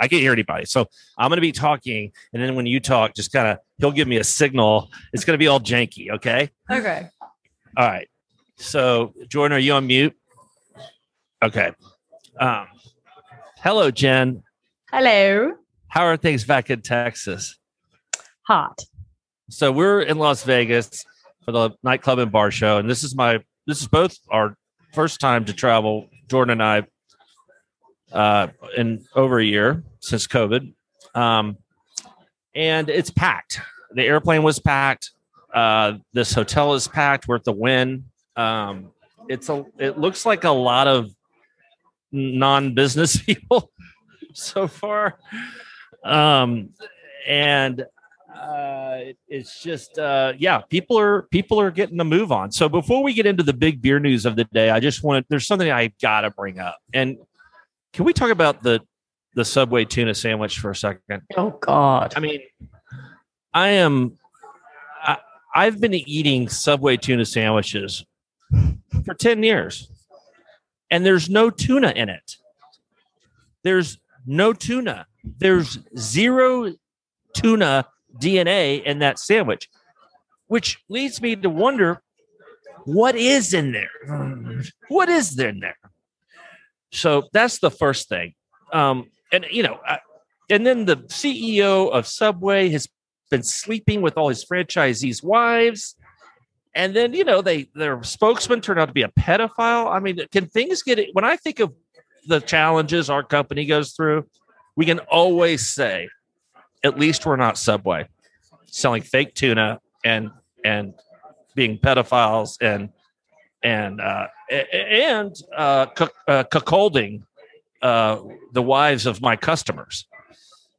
I can't hear anybody. So I'm going to be talking. And then when you talk, just kind of, he'll give me a signal. It's going to be all janky. Okay. Okay. All right. So Jordan, are you on mute? Okay. Hello, Jen. Hello. How are things back in Texas? Hot. So we're in Las Vegas for the nightclub and bar show. And this is both our first time to travel. Jordan and I, in over a year since COVID. And it's packed. The airplane was packed. This hotel is packed. We're at the Wynn. It looks like a lot of non-business people so far. It's just, people are getting the move on. So before we get into the big beer news of the day, there's something I got to bring up. And can we talk about the Subway tuna sandwich for a second? Oh God. I mean, I've been eating Subway tuna sandwiches for 10 years and there's no tuna in it. There's no tuna. There's zero tuna DNA in that sandwich, which leads me to wonder what is in there? What is in there? So that's the first thing. And then the CEO of Subway has been sleeping with all his franchisees' wives. And then, their spokesman turned out to be a pedophile. I mean, can things when I think of the challenges our company goes through, we can always say, at least we're not Subway selling fake tuna and being pedophiles and cuckolding the wives of my customers.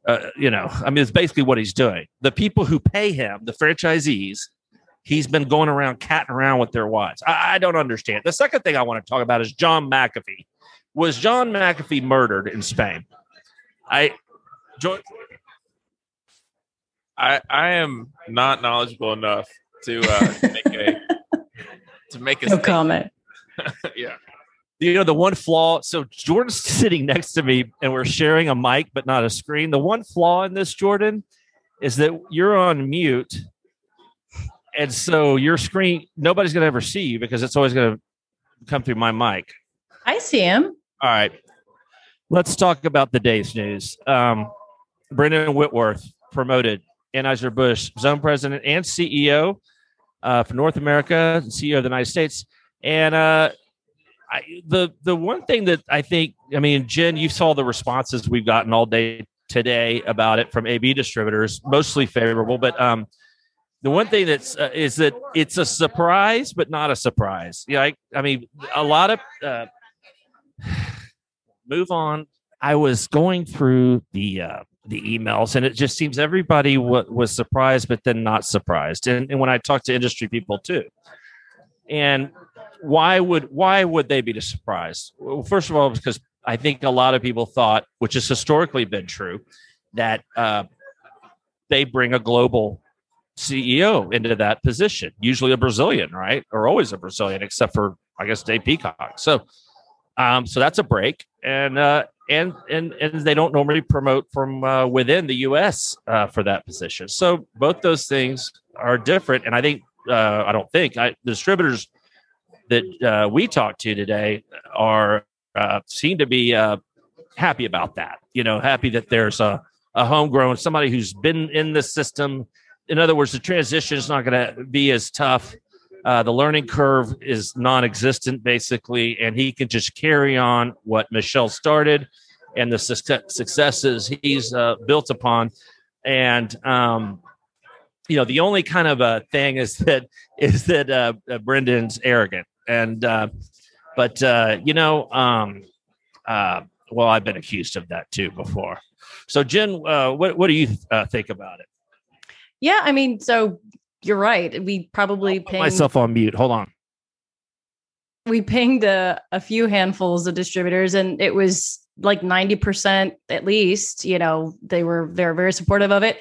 It's basically what he's doing. The people who pay him, the franchisees, he's been going around catting around with their wives. I don't understand. The second thing I want to talk about is John McAfee. Was John McAfee murdered in Spain? I am not knowledgeable enough to make a no comment. Yeah. The one flaw. So Jordan's sitting next to me and we're sharing a mic, but not a screen. The one flaw in this, Jordan, is that you're on mute. And so your screen, nobody's going to ever see you because it's always going to come through my mic. I see him. All right. Let's talk about the day's news. Brendan Whitworth promoted. Anheuser Busch zone president and CEO for North America, CEO of the United States. And the one thing that Jen, you saw the responses we've gotten all day today about it from AB distributors, mostly favorable. But the one thing is that it's a surprise, but not a surprise. Yeah, a lot of move on. I was going through the emails, and it just seems everybody was surprised, but then not surprised. And when I talk to industry people too, and why would they be surprised? Well, first of all, because I think a lot of people thought, which has historically been true, that they bring a global CEO into that position, usually a Brazilian, right? Or always a Brazilian, except for, I guess, Dave Peacock. So that's a break. And they don't normally promote from within the U.S. For that position. So both those things are different. And I think the distributors that we talked to today are seem to be happy about that. Happy that there's a homegrown, somebody who's been in the system. In other words, the transition is not going to be as tough. The learning curve is non-existent, basically, and he can just carry on what Michelle started and the successes he's built upon. And, the only kind of a thing is that Brendan's arrogant. And I've been accused of that, too, before. So, Jen, what do you think about it? Yeah, you're right. We probably put myself on mute. Hold on. We pinged a few handfuls of distributors, and it was like 90% at least. They were very supportive of it.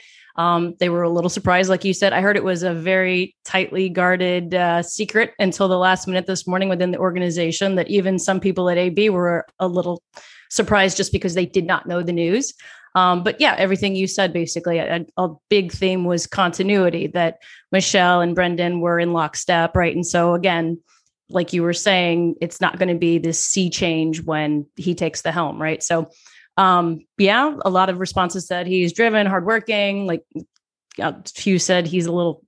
They were a little surprised, like you said. I heard it was a very tightly guarded secret until the last minute this morning within the organization. That even some people at AB were a little surprised just because they did not know the news. But yeah, everything you said, basically a big theme was continuity, that Michelle and Brendan were in lockstep. Right. And so again, like you were saying, it's not going to be this sea change when he takes the helm. Right. So yeah, a lot of responses said he's driven, hardworking, like a few said he's a little,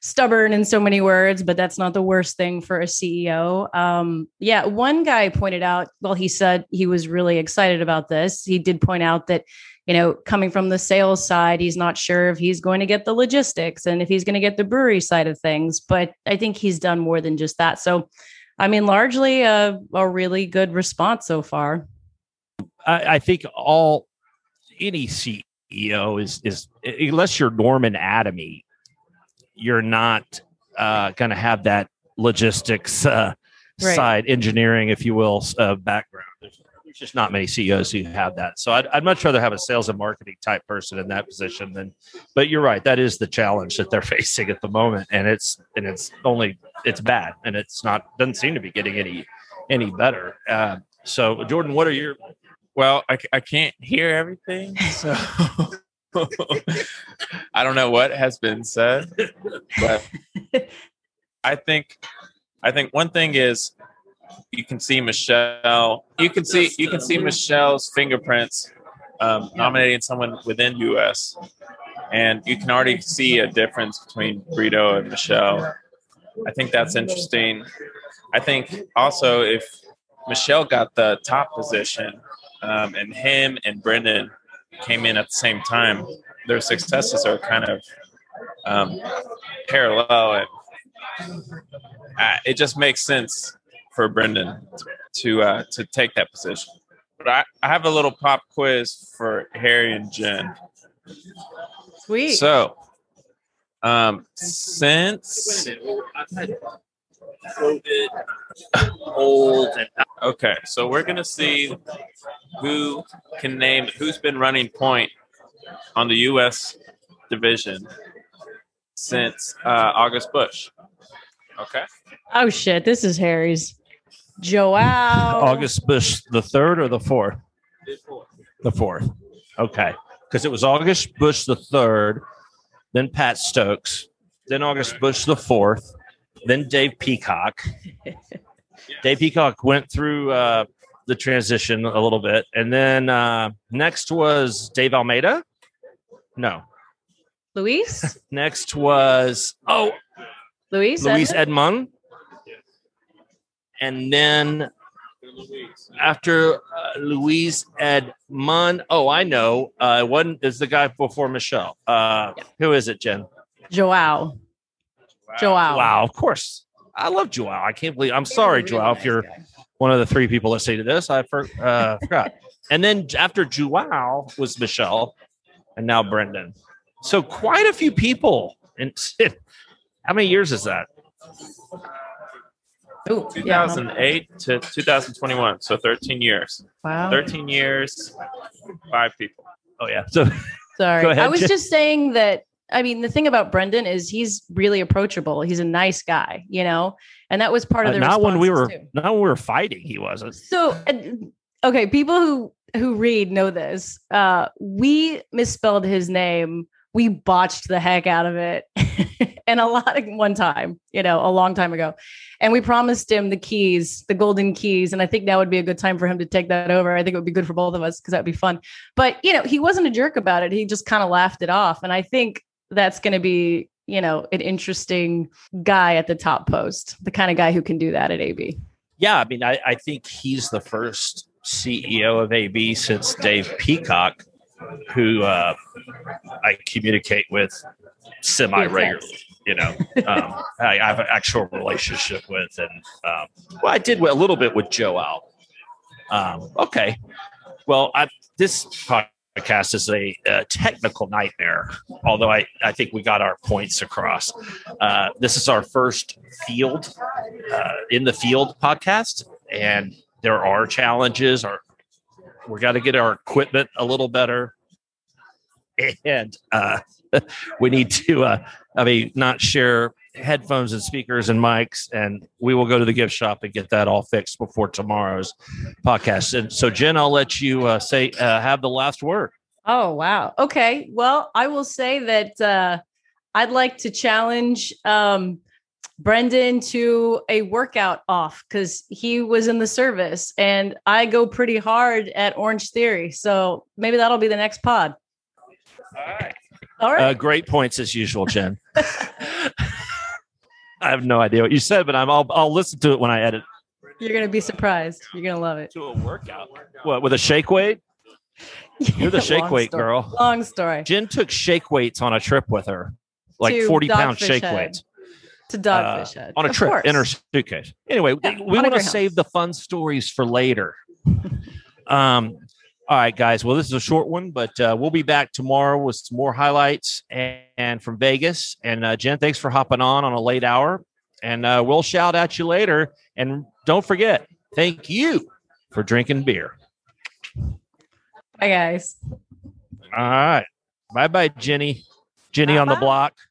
stubborn in so many words, but that's not the worst thing for a CEO. Yeah. One guy pointed out, well, he said he was really excited about this. He did point out that, coming from the sales side, he's not sure if he's going to get the logistics and if he's going to get the brewery side of things, but I think he's done more than just that. So, I mean, largely a really good response so far. I think any CEO is unless you're Norman Adamy, you're not going to have that logistics right. side, engineering, if you will, background. There's just not many CEOs who have that. So I'd much rather have a sales and marketing type person in that position than. But you're right; that is the challenge that they're facing at the moment, and it's bad, and it's not doesn't seem to be getting any better. So Jordan, what are your? Well, I can't hear everything, so. I don't know what has been said, but I think one thing is you can see Michelle's fingerprints nominating someone within US, and you can already see a difference between Brito and Michelle. I think that's interesting. I think also if Michelle got the top position and him and Brendan came in at the same time, their successes are kind of parallel. And it just makes sense for Brendan to take that position. But I have a little pop quiz for Harry and Jen. Sweet. So since COVID, old. Okay, so we're gonna see who can name who's been running point on the U.S. division since August Bush. Okay. Oh shit! This is Harry's. Joao. August Bush, the third or the fourth? The fourth. Okay, because it was August Bush the third, then Pat Stokes, then August Bush the fourth. Then Dave Peacock. Dave Peacock went through the transition a little bit. And then next was Dave Almeida. No. Luis? Next was, Luis Edmond. And then after Luis Edmond, I know. One is the guy before Michelle. Who is it, Jen? Joao. Joao. Wow, of course. I love Joao. I can't believe. I'm sorry, really Joao, nice if you're guy. One of the three people listening to this. I forgot. And then after Joao was Michelle, and now Brendan. So quite a few people. And how many years is that? 2008 to 2021. So 13 years. Wow. 13 years, 5 people. Oh, yeah. So sorry. Go ahead, I was just saying that. I mean, the thing about Brendan is he's really approachable. He's a nice guy, and that was part of the response. Not when we were fighting, he wasn't. So, okay, people who read know this. We misspelled his name. We botched the heck out of it, and one time, a long time ago, and we promised him the golden keys, and I think now would be a good time for him to take that over. I think it would be good for both of us because that'd be fun. But he wasn't a jerk about it. He just kind of laughed it off, and I think. That's going to be, an interesting guy at the top post, the kind of guy who can do that at AB. Yeah. I mean, I think he's the first CEO of AB since Dave Peacock, who I communicate with semi-regularly, I have an actual relationship with. And I did a little bit with Joao. Okay. Well, this podcast is a technical nightmare, although I think we got our points across. This is our first in the field podcast, and there are challenges. We got to get our equipment a little better, and we need to not share headphones and speakers and mics, and we will go to the gift shop and get that all fixed before tomorrow's podcast. And so Jen, I'll let you have the last word. Oh, wow. Okay. Well, I will say that I'd like to challenge Brendan to a workout off because he was in the service and I go pretty hard at Orange Theory. So maybe that'll be the next pod. All right. Great points as usual, Jen. I have no idea what you said, but I'll listen to it when I edit. You're going to be surprised. You're going to love it. To a workout. What, with a shake weight? You're the shake weight girl. Long story. Jen took shake weights on a trip with her, like 40-pound shake weights. To Dogfish Head. On a trip in her suitcase. Anyway, we want to save the fun stories for later. All right, guys. Well, this is a short one, but we'll be back tomorrow with some more highlights and from Vegas. And Jen, thanks for hopping on a late hour. And we'll shout at you later. And don't forget, thank you for drinking beer. Bye, guys. All right. Bye-bye, Jenny. Jenny on the block.